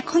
এখন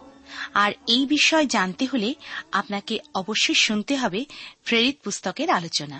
আর এই বিষয় জানতে হলে আপনাকে অবশ্যই শুনতে হবে প্রেরিত পুস্তকের আলোচনা।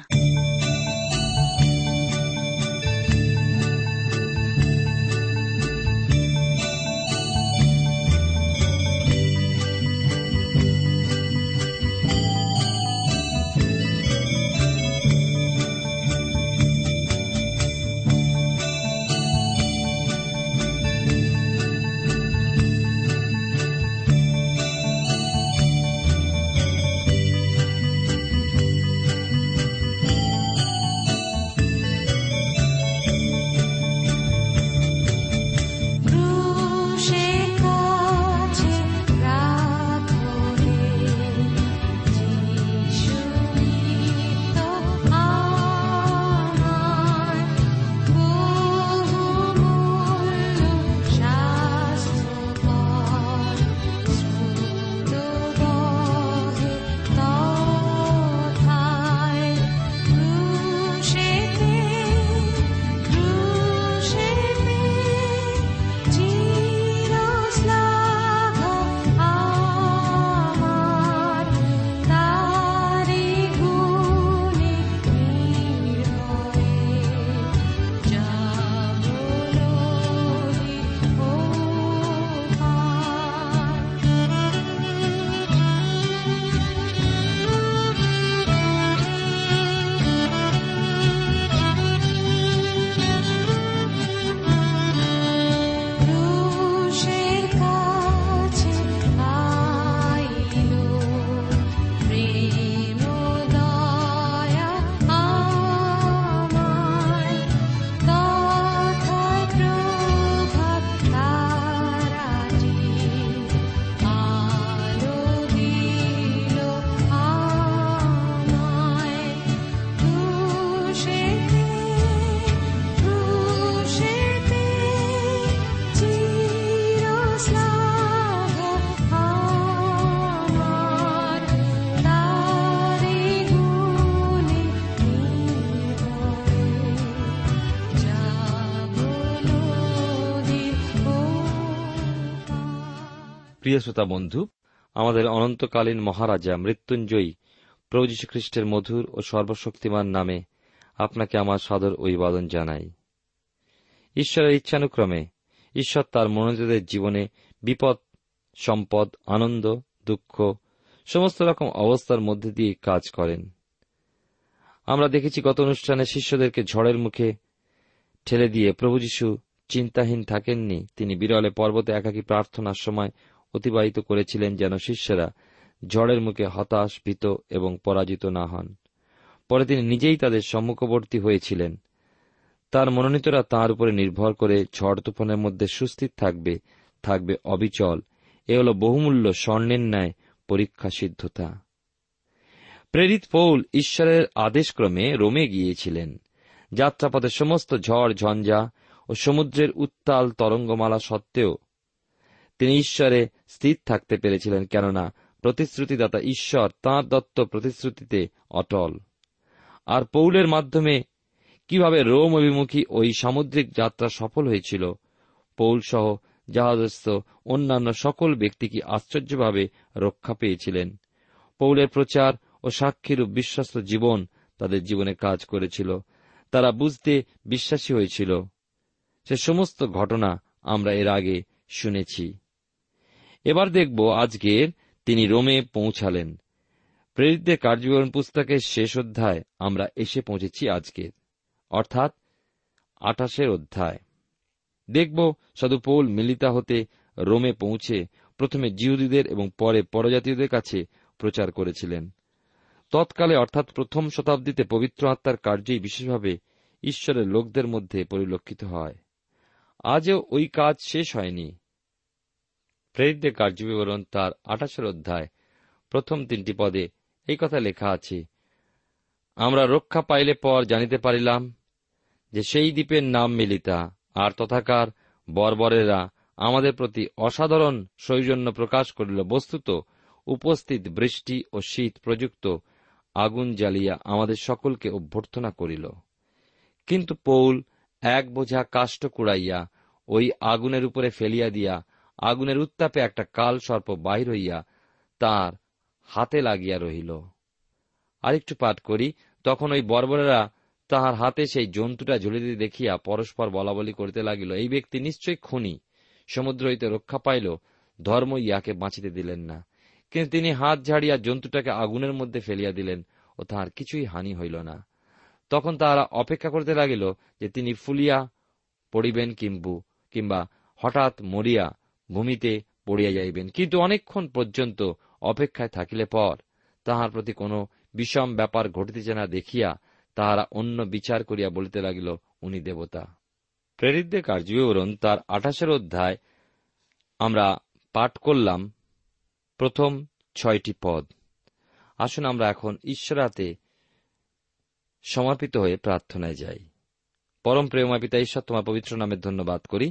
প্রিয় শ্রোতা বন্ধু, আমাদের অনন্তকালীন মহারাজা মৃত্যুঞ্জয়ী প্রভু যীশু খ্রিস্টের মধুর ও সর্বশক্তিমান নামে আপনাকে আমার সাদর অভিবাদন জানাই। ঈশ্বরের ইচ্ছানুক্রমে ঈশ্বর তাঁর মনোনীতদের জীবনে বিপদ, সম্পদ, আনন্দ, দুঃখ সমস্ত রকম অবস্থার মধ্যে দিয়ে কাজ করেন। আমরা দেখেছি গত অনুষ্ঠানে শিষ্যদেরকে ঝড়ের মুখে ঠেলে দিয়ে প্রভু যীশু চিন্তাহীন থাকেননি। তিনি বিরলে পর্বতে একাকী প্রার্থনার সময় অতিবাহিত করেছিলেন যেন শিষ্যরা ঝড়ের মুখে হতাশ, ভীত এবং পরাজিত না হন। পরে তিনি নিজেই তাদের সম্মুখবর্তী হয়েছিলেন। তার মনোনীতরা তাঁর উপরে নির্ভর করে ঝড় তুফানের মধ্যে সুস্থির থাকবে, থাকবে অবিচল। এ হল বহুমূল্য স্বর্ণের ন্যায় পরীক্ষা সিদ্ধতা। প্রেরিত পৌল ঈশ্বরের আদেশক্রমে রোমে গিয়েছিলেন। যাত্রাপথে সমস্ত ঝড় ঝঞ্ঝা ও সমুদ্রের উত্তাল তরঙ্গমালা সত্ত্বেও তিনি ঈশ্বরে স্থির থাকতে পেরেছিলেন, কেননা প্রতিশ্রুতিদাতা ঈশ্বর তাঁর দত্ত প্রতিশ্রুতিতে অটল। আর পৌলের মাধ্যমে কিভাবে রোম অভিমুখী ওই সামুদ্রিক যাত্রা সফল হয়েছিল, পৌল সহ জাহাজস্থ অন্যান্য সকল ব্যক্তি কি আশ্চর্যভাবে রক্ষা পেয়েছিলেন। পৌলের প্রচার ও সাক্ষীরূপ বিশ্বস্ত জীবন তাদের জীবনে কাজ করেছিল। তারা বুঝতে বিশ্বাসী হয়েছিল। সে সমস্ত ঘটনা আমরা এর আগে শুনেছি। এবার দেখব আজকের তিনি রোমে পৌঁছালেন। প্রেরিতদের কার্যবিবরণ পুস্তকের শেষ অধ্যায় আমরা এসে পৌঁছেছি আজকের, অর্থাৎ 28 অধ্যায়। দেখব সাধু পৌল মিলিতা হতে রোমে পৌঁছে প্রথমে জিহুদীদের এবং পরে পরজাতীয়দের কাছে প্রচার করেছিলেন। তৎকালে অর্থাৎ প্রথম শতাব্দীতে পবিত্র আত্মার কার্যই বিশেষভাবে ঈশ্বরের লোকদের মধ্যে পরিলক্ষিত হয়। আজও ওই কাজ শেষ হয়নি। প্রেরিতদের কার্যবিবরণ তার 28 অধ্যায় প্রথম 3 পদে এই কথা লেখা আছে, আমরা রক্ষা পাইলে পর জানিতে পারিলাম যে সেই দ্বীপের নাম মিলিতা, আর তথাকার বর্বরেরা আমাদের প্রতি অসাধারণ সৌজন্য প্রকাশ করিল। বস্তুত উপস্থিত বৃষ্টি ও শীত প্রযুক্ত আগুন জ্বালিয়া আমাদের সকলকে অভ্যর্থনা করিল, কিন্তু পৌল এক বোঝা কাষ্ঠ কুড়াইয়া ওই আগুনের উপরে ফেলিয়া দিয়া আগুনের উত্তাপে একটা কাল সর্প বাহির হইয়া তাঁর হাতে লাগিয়া রহিল। আরেকটু পাঠ করি, তখন ওই বর্বরেরা তাহার হাতে সেই জন্তুটা ঝুলিতে দেখিয়া পরস্পর বলাবলি করিতে লাগিল, এই ব্যক্তি নিশ্চয়ই খুনি, সমুদ্র হইতে রক্ষা পাইল, ধর্ম ইয়াকে বাঁচিতে দিলেন না। কিন্তু তিনি হাত ঝাড়িয়া জন্তুটাকে আগুনের মধ্যে ফেলিয়া দিলেন ও তাহার কিছুই হানি হইল না। তখন তাহারা অপেক্ষা করিতে লাগিল যে তিনি ফুলিয়া পড়িবেন কিংবা হঠাৎ মরিয়া ভূমিতে পড়িয়া যাইবেন, কিন্তু অনেকক্ষণ পর্যন্ত অপেক্ষায় থাকিলে পর তাহার প্রতি কোন বিষম ব্যাপার ঘটিতেছে না দেখিয়া তাহারা অন্য বিচার করিয়া বলিতে লাগিল, উনি দেবতা। প্রেরিতদের কার্যবিবরণ তার 28 অধ্যায় আমরা পাঠ করলাম প্রথম 6 পদ। আসুন আমরা এখন ঈশ্বরের হাতে সমর্পিত হয়ে প্রার্থনায় যাই। পরম প্রেমময় পিতা ঈশ্বর, তোমার পবিত্র নামে ধন্যবাদ করি।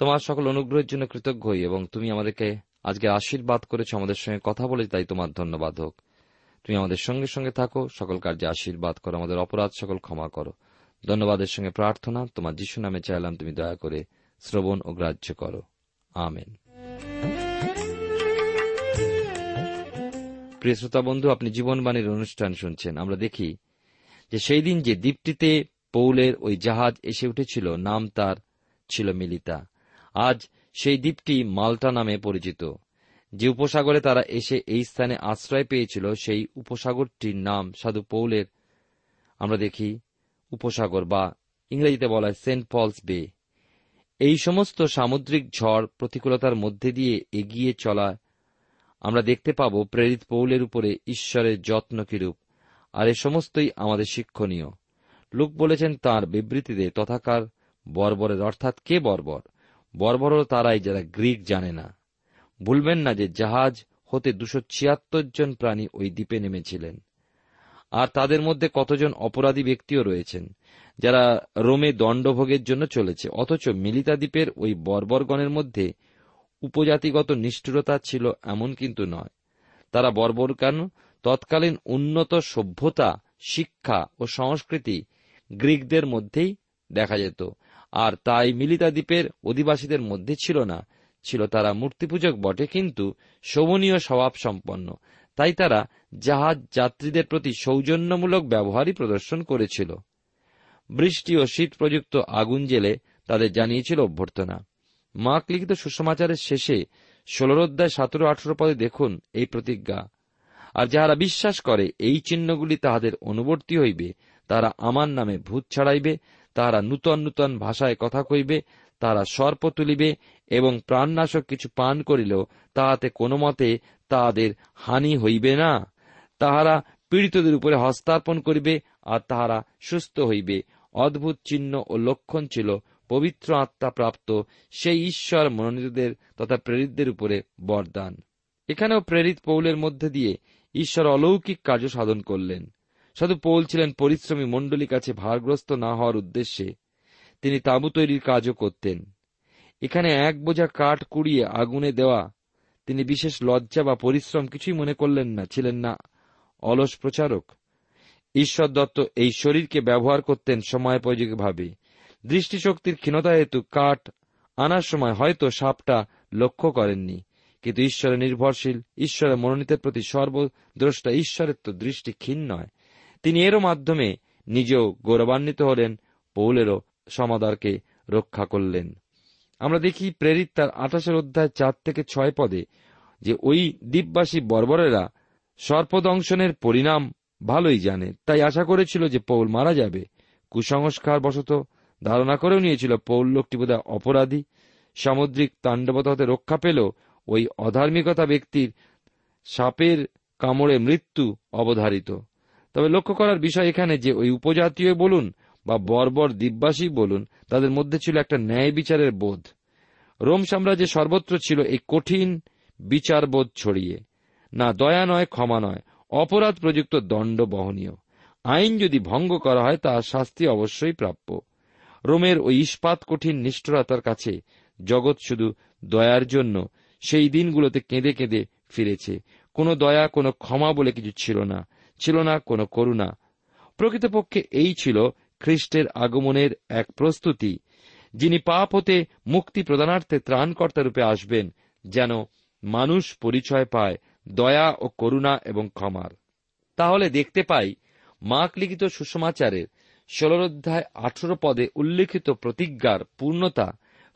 তোমার সকল অনুগ্রহের জন্য কৃতজ্ঞ হই এবং তুমি আমাদেরকে আজকে আশীর্বাদ করেছ, আমাদের সঙ্গে কথা বলে, তাই তোমার ধন্যবাদ হোক। তুমি আমাদের সঙ্গে সঙ্গে থাকো, সকল কার্যে আশীর্বাদ করো, আমাদের অপরাধ সকল ক্ষমা করো। ধন্যবাদের সঙ্গে প্রার্থনা তোমার যীশু নামে চাইলাম, তুমি দয়া করে শ্রবণ ও গ্রাহ্য করো, আমেন। প্রিয় শ্রোতা বন্ধু, আপনি জীবনবাণীর অনুষ্ঠান শুনছেন। আমরা দেখি যে সেই দিন যে দ্বীপটিতে পৌলের ওই জাহাজ এসে উঠেছিল, নাম তার ছিল মিলিতা। আজ সেই দ্বীপটি মাল্টা নামে পরিচিত। যে উপসাগরে তারা এসে এই স্থানে আশ্রয় পেয়েছিল, সেই উপসাগরটির নাম সাধু পৌলের, আমরা দেখি, উপসাগর, বা ইংরেজিতে বলা হয় সেন্ট পলস বে। এই সমস্ত সামুদ্রিক ঝড় প্রতিকূলতার মধ্যে দিয়ে এগিয়ে চলা আমরা দেখতে পাব প্রেরিত পৌলের উপরে ঈশ্বরের যত্ন কিরূপ। আর এ সমস্তই আমাদের শিক্ষণীয়। লুক বলেছেন তাঁর বিবৃতিতে, তথাকার বর্বরের, অর্থাৎ কে বর্বর? বর্বর তারাই যারা গ্রিক জানে না। ভুলবেন না যে জাহাজ হতে 276 জন প্রাণী ওই দ্বীপে নেমেছিলেন, আর তাদের মধ্যে কতজন অপরাধী ব্যক্তিও রয়েছেন যারা রোমে দণ্ডভোগের জন্য চলেছে। অথচ মিলিতা দ্বীপের ওই বর্বরগণের মধ্যে উপজাতিগত নিষ্ঠুরতা ছিল এমন কিন্তু নয়। তারা বর্বর কেন? তৎকালীন উন্নত সভ্যতা, শিক্ষা ও সংস্কৃতি গ্রিকদের মধ্যেই দেখা যেত, আর তাই মিলিতা দ্বীপের অধিবাসীদের মধ্যে ছিল না। ছিল তারা মূর্তিপূজক বটে, কিন্তু শোভনীয় স্বভাব সম্পন্ন। তাই তারা জাহাজ যাত্রীদের প্রতি সৌজন্যমূলক ব্যবহারই প্রদর্শন করেছিল। বৃষ্টি ও শীত প্রযুক্ত আগুন জেলে তাদের জানিয়েছিল অভ্যর্থনা। মার্ক লিখিত সুসমাচারের শেষে 16 অধ্যায় 17-18 পদে দেখুন এই প্রতিজ্ঞা, আর যাহারা বিশ্বাস করে এই চিহ্নগুলি তাহাদের অনুবর্তী হইবে, তাহারা আমার নামে ভূত ছাড়াইবে, তাহারা নূতন নূতন ভাষায় কথা কইবে, তাহারা সর্প তুলিবে, এবং প্রাণনাশক কিছু পান করিলেও তাহাতে কোনো মতে তাহাদের হানি হইবে না, তাহারা পীড়িতদের উপরে হস্তার্পণ করিবে, আর তাহারা সুস্থ হইবে। অদ্ভুত চিহ্ন ও লক্ষণ ছিল পবিত্র আত্মা প্রাপ্ত সেই ঈশ্বর মনোনীতদের তথা প্রেরিতদের উপরে বরদান। এখানেও প্রেরিত পৌলের মধ্যে দিয়ে ঈশ্বর অলৌকিক কার্য সাধন করলেন। সাধু পৌল ছিলেন পরিশ্রমী মণ্ডলীর কাছে ভারগ্রস্ত না হওয়ার উদ্দেশ্যে তিনি তাঁবু তৈরির কাজও করতেন। এখানে এক বোঝা কাঠ কুড়িয়ে আগুনে দেওয়া তিনি বিশেষ লজ্জা বা পরিশ্রম কিছুই মনে করলেন না, ছিলেন না অলস প্রচারক। ঈশ্বর দত্ত এই শরীরকে ব্যবহার করতেন সময়োপযোগীভাবে। দৃষ্টিশক্তির ক্ষীণতা হেতু কাঠ আনার সময় হয়তো সাপটা লক্ষ্য করেননি, কিন্তু ঈশ্বরে নির্ভরশীল, ঈশ্বরের মনোনীতের প্রতি সর্বদ্রষ্টা ঈশ্বরের তো দৃষ্টি ক্ষীণ নয়। তিনি এরও মাধ্যমে নিজেও গৌরবান্বিত হলেন, পৌলেরও সমাদরকে রক্ষা করলেন। আমরা দেখি প্রেরিত তার 28 অধ্যায় 4-6 পদে যে ওই দ্বীপবাসী বর্বরেরা সর্পদংশনের পরিণাম ভালোই জানে, তাই আশা করেছিল যে পৌল মারা যাবে। কুসংস্কার বশত ধারণা করেও নিয়েছিল পৌল লোকটি বোধহয় অপরাধী। সামুদ্রিক তাণ্ডবতা হতে রক্ষা পেল, ওই অধার্মিকতা ব্যক্তির সাপের কামড়ে মৃত্যু অবধারিত। তবে লক্ষ্য করার বিষয় এখানে যে ওই উপজাতীয় বলুন বা বর্বর দ্বীপবাসী বলুন, তাদের মধ্যে ছিল একটা ন্যায় বিচারের বোধ। রোম সাম্রাজ্যে সর্বত্র ছিল এই কঠিন বিচারবোধ ছড়িয়ে। না দয়া নয়, ক্ষমা নয়, অপরাধ প্রযুক্ত দণ্ড বহনীয়। আইন যদি ভঙ্গ করা হয় তার শাস্তি অবশ্যই প্রাপ্য। রোমের ওই ইস্পাত কঠিন নিষ্ঠুরতার কাছে জগৎ শুধু দয়ার জন্য সেই দিনগুলোতে কেঁদে কেঁদে ফিরেছে। কোনো দয়া, কোনো ক্ষমা বলে কিছু ছিল না, ছিল না কোনো করুণা। প্রকৃতপক্ষে এই ছিল খ্রিস্টের আগমনের এক প্রস্তুতি, যিনি পাপ হতে মুক্তি প্রদানার্থে ত্রাণকর্তারূপে আসবেন, যেন মানুষ পরিচয় পায় দয়া ও করুণা এবং ক্ষমার। তাহলে দেখতে পাই মার্ক লিখিত সুসমাচারের 16 অধ্যায় 18 পদে উল্লিখিত প্রতিজ্ঞার পূর্ণতা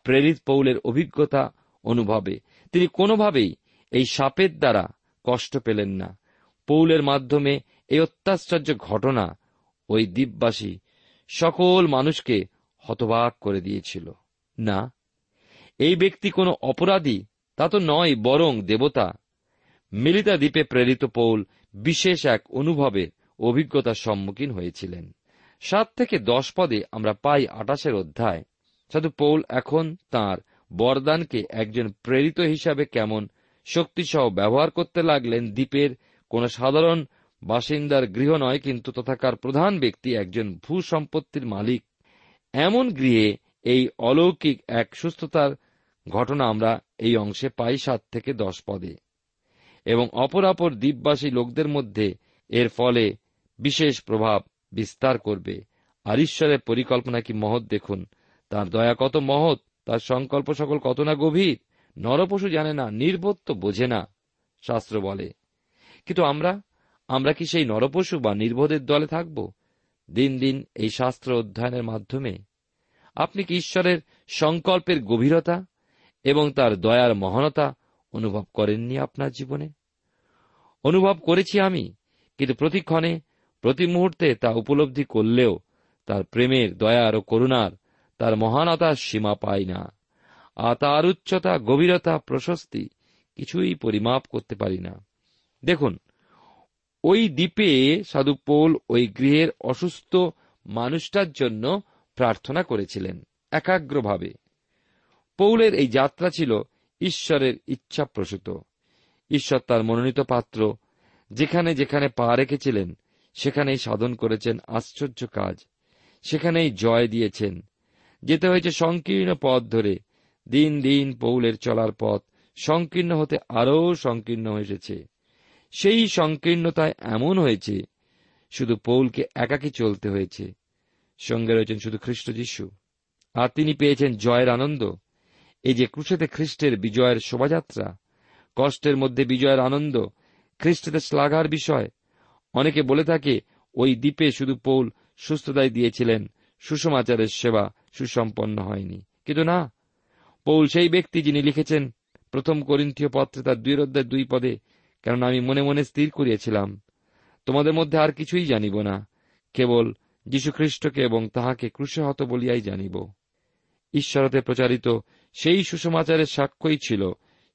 প্রেরিত পৌলের অভিজ্ঞতা অনুভবে। তিনি কোনোভাবেই এই সাপের দ্বারা কষ্ট পেলেন না। পৌলের মাধ্যমে এই অত্যাশ্চর্য ঘটনা ওই দ্বীপবাসী সকল মানুষকে হতবাক করে দিয়েছিল। না, এই ব্যক্তি কোনো অপরাধী তা তো নয়, বরং দেবতা। মিলিতা দ্বীপে প্রেরিত পৌল বিশেষ এক অনুভবের অভিজ্ঞতার সম্মুখীন হয়েছিলেন। 7-10 পদে আমরা পাই 28 অধ্যায় সাধু পৌল এখন তাঁর বরদানকে একজন প্রেরিত হিসাবে কেমন শক্তিসহ ব্যবহার করতে লাগলেন। দ্বীপের কোন সাধারণ বাসিন্দার গৃহ নয়, কিন্তু তথাকার প্রধান ব্যক্তি, একজন ভূসম্পত্তির মালিক, এমন গৃহে এই অলৌকিক এক সুস্থতার ঘটনা আমরা এই অংশে পাই 7-10 পদে। এবং অপরাপর দ্বীপবাসী লোকদের মধ্যে এর ফলে বিশেষ প্রভাব বিস্তার করবে। আর ঈশ্বরের পরিকল্পনা কি মহৎ! দেখুন তার দয়া কত মহৎ, তার সংকল্প সকল কত না গভীর। নরপশু জানে না, নির্বোধ তো বোঝে না, শাস্ত্র বলে। কিন্তু আমরা কি সেই নরপশু বা নির্বোধের দলে থাকব? দিন দিন এই শাস্ত্র অধ্যয়নের মাধ্যমে আপনি কি ঈশ্বরের সংকল্পের গভীরতা এবং তার দয়ার মহানতা অনুভব করেননি? আপনার জীবনে অনুভব করেছি আমি, কিন্তু প্রতিক্ষণে প্রতি মুহূর্তে তা উপলব্ধি করলেও তার প্রেমের, দয়ার ও করুণার, তার মহানতার সীমা পাই না। আর তার উচ্চতা, গভীরতা, প্রশস্তি কিছুই পরিমাপ করতে পারি না। দেখুন ওই দ্বীপে সাধু পৌল ওই গৃহের অসুস্থ মানুষটার জন্য প্রার্থনা করেছিলেন একাগ্রভাবে। পৌলের এই যাত্রা ছিল ঈশ্বরের ইচ্ছা প্রসূত। ঈশ্বর তার মনোনীত পাত্র যেখানে যেখানে পা রেখেছিলেন সেখানেই সাধন করেছেন আশ্চর্য কাজ, সেখানেই জয় দিয়েছেন। যেতে হয়েছে সংকীর্ণ পথ ধরে। দিন দিন পৌলের চলার পথ সংকীর্ণ হতে আরও সংকীর্ণ হয়ে এসেছে। সেই সংকীর্ণতায় এমন হয়েছে শুধু পৌলকে একাকী চলতে হয়েছে, সঙ্গে রয়েছেন শুধু খ্রিস্ট যীশু। আর তিনি পেয়েছেন জয়ের আনন্দ। এই যে ক্রুশেতে খ্রিস্টের বিজয়ের শোভাযাত্রা, কষ্টের মধ্যে বিজয়ের আনন্দ, খ্রিস্টেতে শ্লাঘার বিষয়। অনেকে বলে থাকে ওই দ্বীপে শুধু পৌল সুস্থতাই দিয়েছিলেন, সুসমাচারের সেবা সুসম্পন্ন হয়নি। কিন্তু না, পৌল সেই ব্যক্তি যিনি লিখেছেন 1 করিন্থীয় পত্রে তার 2 অধ্যায় 2 পদে, কেননা আমি মনে মনে স্থির করিয়াছিলাম তোমাদের মধ্যে আর কিছুই জানিব না, কেবল যীশুখ্রিস্টকে এবং তাহাকে ক্রুশে হত বলিয়াই জানিব। ঈশ্বরতে প্রচারিত সেই সুসমাচারের সাক্ষ্যই ছিল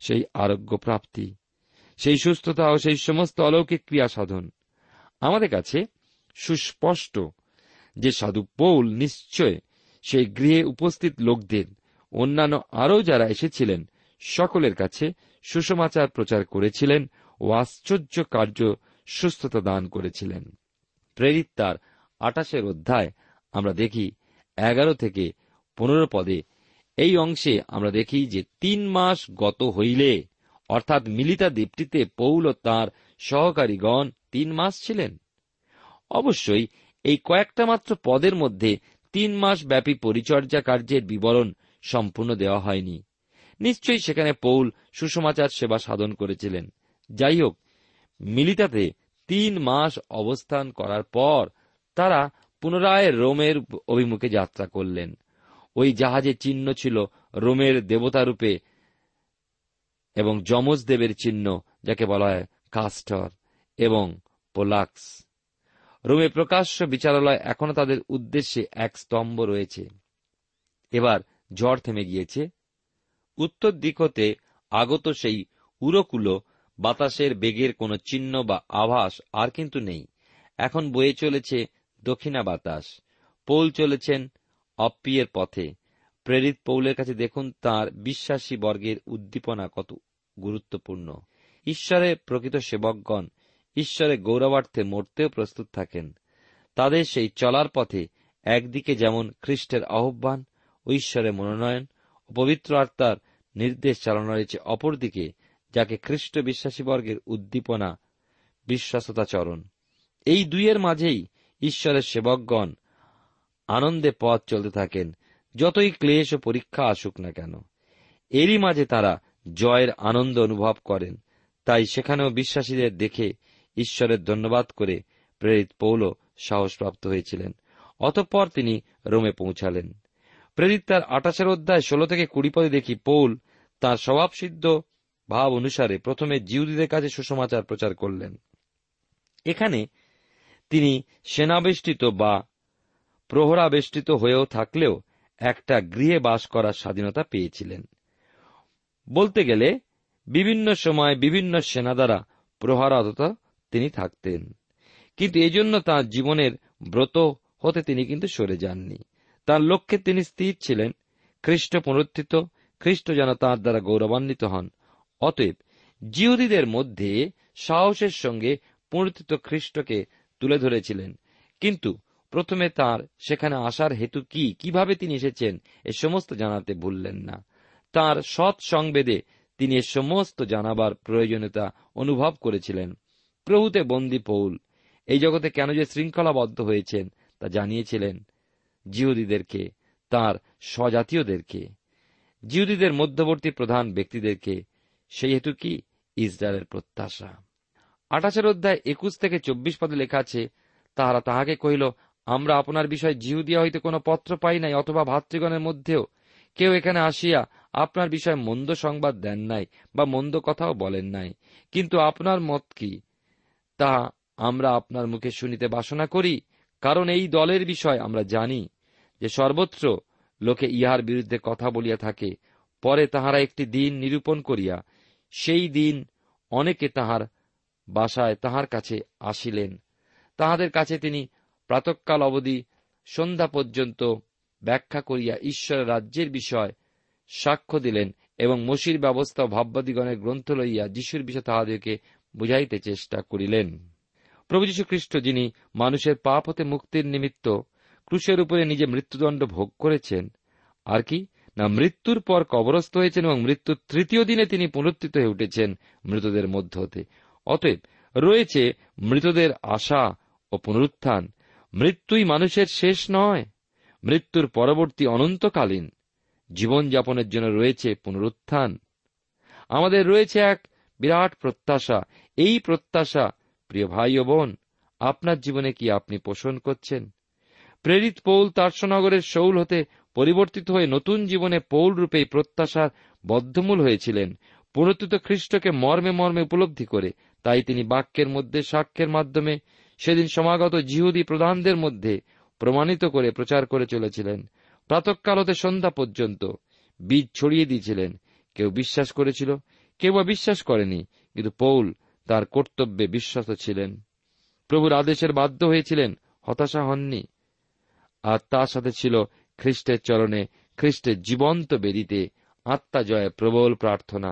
সেই আরোগ্য প্রাপ্তি, সেই সুস্থতা ও সেই সমস্ত অলৌকিক ক্রিয়া সাধন। আমাদের কাছে সুস্পষ্ট যে সাধু পৌল নিশ্চয় সেই গৃহে উপস্থিত লোকদের, অন্যান্য আরও যারা এসেছিলেন সকলের কাছে সুসমাচার প্রচার করেছিলেন ও আশ্চর্য কার্য সুস্থতা দান করেছিলেন। প্রেরিত তার 28 অধ্যায় আমরা দেখি 11 থেকে 15 পদে। এই অংশে আমরা দেখি যে 3 মাস গত হইলে, অর্থাৎ মিলিতা দ্বীপটিতে পৌল ও তাঁর সহকারীগণ 3 মাস ছিলেন। অবশ্যই এই কয়েকটা মাত্র পদের মধ্যে 3 মাস ব্যাপী পরিচর্যা কার্যের বিবরণ সম্পূর্ণ দেওয়া হয়নি। নিশ্চয়ই সেখানে পৌল সুসমাচার সেবা সাধন করেছিলেন। যাই হোক, মিলিতাতে 3 মাস অবস্থান করার পর তারা পুনরায় রোমের অভিমুখে যাত্রা করলেন। ওই জাহাজে চিহ্ন ছিল রোমের দেবতারূপে এবং যমজ দেবের চিহ্ন, যাকে বলা হয় কাস্টর এবং পোলাক্স। রোমে প্রকাশ্য বিচারালয় এখনও তাদের উদ্দেশ্যে এক স্তম্ভ রয়েছে। এবার ঝড় থেমে গিয়েছে। উত্তর দিক হতে আগত সেই উড়োকুলো বাতাসের বেগের কোনো চিহ্ন বা আভাস আর কিন্তু নেই। এখন বয়ে চলেছে দক্ষিণা বাতাস। পৌল চলেছেন অপ্পিয়ের পথে। প্রেরিত পৌলের কাছে দেখুন তাঁর বিশ্বাসী বর্গের উদ্দীপনা কত গুরুত্বপূর্ণ। ঈশ্বরের প্রকৃত সেবকগণ ঈশ্বরের গৌরবার্থে মরতেও প্রস্তুত থাকেন। তাদের সেই চলার পথে একদিকে যেমন খ্রিস্টের আহ্বান ও ঈশ্বরের মনোনয়ন ও পবিত্র আত্মার নির্দেশ চালানো রয়েছে, অপরদিকে যাকে খ্রিস্ট বিশ্বাসীবর্গের উদ্দীপনা, বিশ্বাসতাচরণ। এই দুইয়ের মাঝেই ঈশ্বরের সেবকগণ আনন্দে পথ চলতে থাকেন, যতই ক্লেশ ও পরীক্ষা আসুক না কেন। এরই মাঝে তারা জয়ের আনন্দ অনুভব করেন। তাই সেখানেও বিশ্বাসীদের দেখে ঈশ্বরের ধন্যবাদ করে প্রেরিত পৌলও সাহসপ্রাপ্ত হয়েছিলেন। অতঃপর তিনি রোমে পৌঁছালেন। প্রেরিত তার 28 অধ্যায় 16 থেকে 20 পদে দেখি, পৌল তাঁর স্বভাবসিদ্ধ ভাব অনুসারে প্রথমে জিহুদীদের কাছে সুসমাচার প্রচার করলেন। এখানে তিনি সেনাবেষ্টিত বা প্রহরাবেষ্টিত হয়েও থাকলেও একটা গৃহে বাস করার স্বাধীনতা পেয়েছিলেন। বলতে গেলে বিভিন্ন সময় বিভিন্ন সেনা দ্বারা প্রহরারত তিনি থাকতেন, কিন্তু এজন্য তাঁর জীবনের ব্রত হতে তিনি কিন্তু সরে যাননি। তাঁর লক্ষ্যে তিনি স্থির ছিলেন, খ্রিস্ট পুনরুত্থিত, খ্রিস্ট যেন তাঁর দ্বারা গৌরবান্বিত হন। অতএব জিহুদীদের মধ্যে সাহসের সঙ্গে পুনরুত্থিত খ্রিস্টকে তুলে ধরেছিলেন। কিন্তু প্রথমে তাঁর সেখানে আসার হেতু কি, কিভাবে তিনি এসেছেন, এ সমস্ত জানাতে ভুললেন না। তাঁর সৎ সংবেদে তিনি এ সমস্ত জানাবার প্রয়োজনীয়তা অনুভব করেছিলেন। প্রভূতে বন্দী পৌল এই জগতে কেন যে শৃঙ্খলাবদ্ধ হয়েছেন তা জানিয়েছিলেন জিহুদীদেরকে, তাঁর স্বজাতীয়দেরকে, জিহুদীদের মধ্যবর্তী প্রধান ব্যক্তিদেরকে। সেই হেতু কি? ইসরায়েলের প্রত্যাশা। 28 অধ্যায় 21 থেকে 24 পদে লেখা আছে, তাহারা তাহাকে কহিল, আমরা আপনার বিষয় জিহুদিয়া হইতে কোনো পত্র পাই নাই, অথবা ভাতৃগণের মধ্যেও কেউ এখানে আসিয়া আপনার বিষয়ে মন্দ সংবাদ দেন নাই বা মন্দ কথাও বলেন নাই, কিন্তু আপনার মত কি তাহা আমরা আপনার মুখে শুনিতে বাসনা করি। কারণ এই দলের বিষয় আমরা জানি যে সর্বত্র লোকে ইহার বিরুদ্ধে কথা বলিয়া থাকে। পরে তাহারা একটি দিন নিরূপণ করিয়া সেই দিন অনেকে তাহার বাসায় তাহার কাছে আসিলেন। তাহাদের কাছে তিনি প্রাতঃকাল অবধি সন্ধ্যা পর্যন্ত ব্যাখ্যা করিয়া ঈশ্বরের রাজ্যের বিষয় সাক্ষ্য দিলেন এবং মসির ব্যবস্থা ও ভাববাদীগণের গ্রন্থ লইয়া যীশুর বিষয়ে তাহাদেরকে বুঝাইতে চেষ্টা করিলেন। প্রভু যীশু খ্রিস্ট, যিনি মানুষের পাপ হতে মুক্তির নিমিত্ত ক্রুশের উপরে নিজে মৃত্যুদণ্ড ভোগ করেছেন, আর কি না মৃত্যুর পর কবরস্থ হয়েছেন এবং মৃত্যুর 3য় দিনে তিনি পুনরুত্থিত হয়ে উঠেছেন মৃতদের মধ্য হতে। অতএব রয়েছে মৃতদের আশা ও পুনরুত্থান। মৃত্যুই মানুষের শেষ নয়, মৃত্যুর পরবর্তী অনন্তকালীন জীবনযাপনের জন্য রয়েছে পুনরুত্থান। আমাদের রয়েছে এক বিরাট প্রত্যাশা। এই প্রত্যাশা, প্রিয় ভাই ও বোন, আপনার জীবনে কি আপনি পোষণ করছেন? প্রেরিত পৌল তারসনগরের শৌল হতে পরিবর্তিত হয়ে নতুন জীবনে পৌল রূপে প্রত্যাশার বদ্ধমূল হয়েছিলেন, পুনরুত্থিত খ্রিস্টকে মর্মে মর্মে উপলব্ধি করে। তাই তিনি বাক্যের মধ্যে, সাক্ষ্যের মাধ্যমে সেদিন সমাগত জিহুদি প্রধানদের মধ্যে প্রমাণিত করে প্রচার করে চলেছিলেন। প্রাতঃকাল হতে সন্ধ্যা পর্যন্ত বীজ ছড়িয়ে দিয়েছিলেন। কেউ বিশ্বাস করেছিল, কেউ বা বিশ্বাস করেনি, কিন্তু পৌল তার কর্তব্যে বিশ্বস্ত ছিলেন। প্রভুর আদেশের বাধ্য হয়েছিলেন, হতাশা হননি। আর তার সাথে ছিল খ্রিস্টের চরণে, খ্রিস্টের জীবন্ত বেদিতে আত্মা জয়ে প্রবল প্রার্থনা,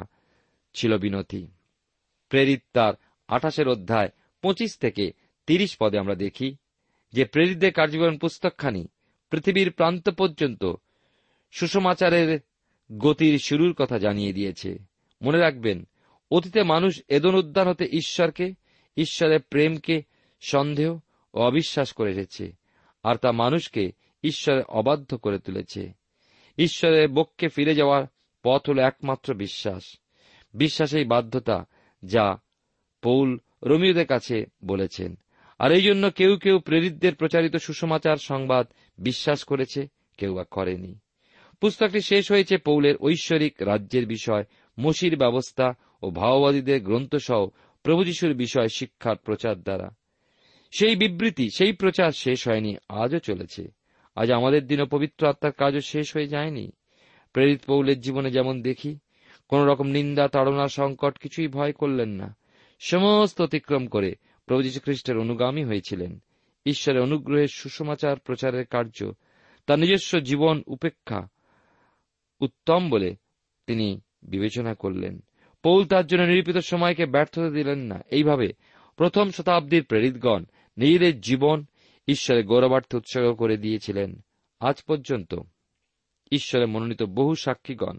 ছিল বিনতি। প্রেরিত তার 28 অধ্যায় 25-30 পদে আমরা দেখি যে প্রেরিতদের কার্যক্রম পুস্তকখানি পৃথিবীর প্রান্ত পর্যন্ত সুসমাচারের গতির শুরুর কথা জানিয়ে দিয়েছে। মনে রাখবেন, অতীতে মানুষ এদন উদ্যান হতে ঈশ্বরকে, ঈশ্বরের প্রেমকে সন্দেহ ও অবিশ্বাস করে এসেছে, আর তা মানুষকে ঈশ্বরে অবাধ্য করে তুলেছে। ঈশ্বরের বক্ষে ফিরে যাওয়ার পথ হল একমাত্র বিশ্বাস। বিশ্বাসেই বাধ্যতা, যা পৌল রোমীয়দের কাছে বলেছেন। আর এই জন্য কেউ কেউ প্রেরিতদের প্রচারিত সুসমাচার সংবাদ বিশ্বাস করেছে, কেউ বা করেনি। পুস্তকটি শেষ হয়েছে পৌলের ঐশ্বরিক রাজ্যের বিষয়, মসির ব্যবস্থা ও ভাওবাদীদের গ্রন্থসহ প্রভু যিশুর বিষয় শিক্ষার প্রচার দ্বারা। সেই বিবৃতি, সেই প্রচার শেষ হয়নি, আজও চলেছে। আজ আমাদের দিনও পবিত্র আত্মার কাজও শেষ হয়ে যায়নি। প্রেরিত পৌলের জীবনে যেমন দেখি, কোন রকম নিন্দা, তাড়না, সংকট কিছুই ভয় করলেন না। সমস্ত অতিক্রম করে প্রভু যীশু খ্রিস্টের অনুগামী হয়েছিলেন। ঈশ্বরের অনুগ্রহের সুসমাচার প্রচারের কার্য তার নিজস্ব জীবন উপেক্ষা উত্তম বলে তিনি বিবেচনা করলেন। পৌল তার জন্য নিরূপিত সময়কে ব্যর্থতা দিলেন না। এইভাবে প্রথম শতাব্দীর প্রেরিতগণ নিজেদের জীবন ঈশ্বরের গৌরবার্থে উৎসর্গ করে দিয়েছিলেন। আজ পর্যন্ত ঈশ্বরের মনোনীত বহু সাক্ষীগণ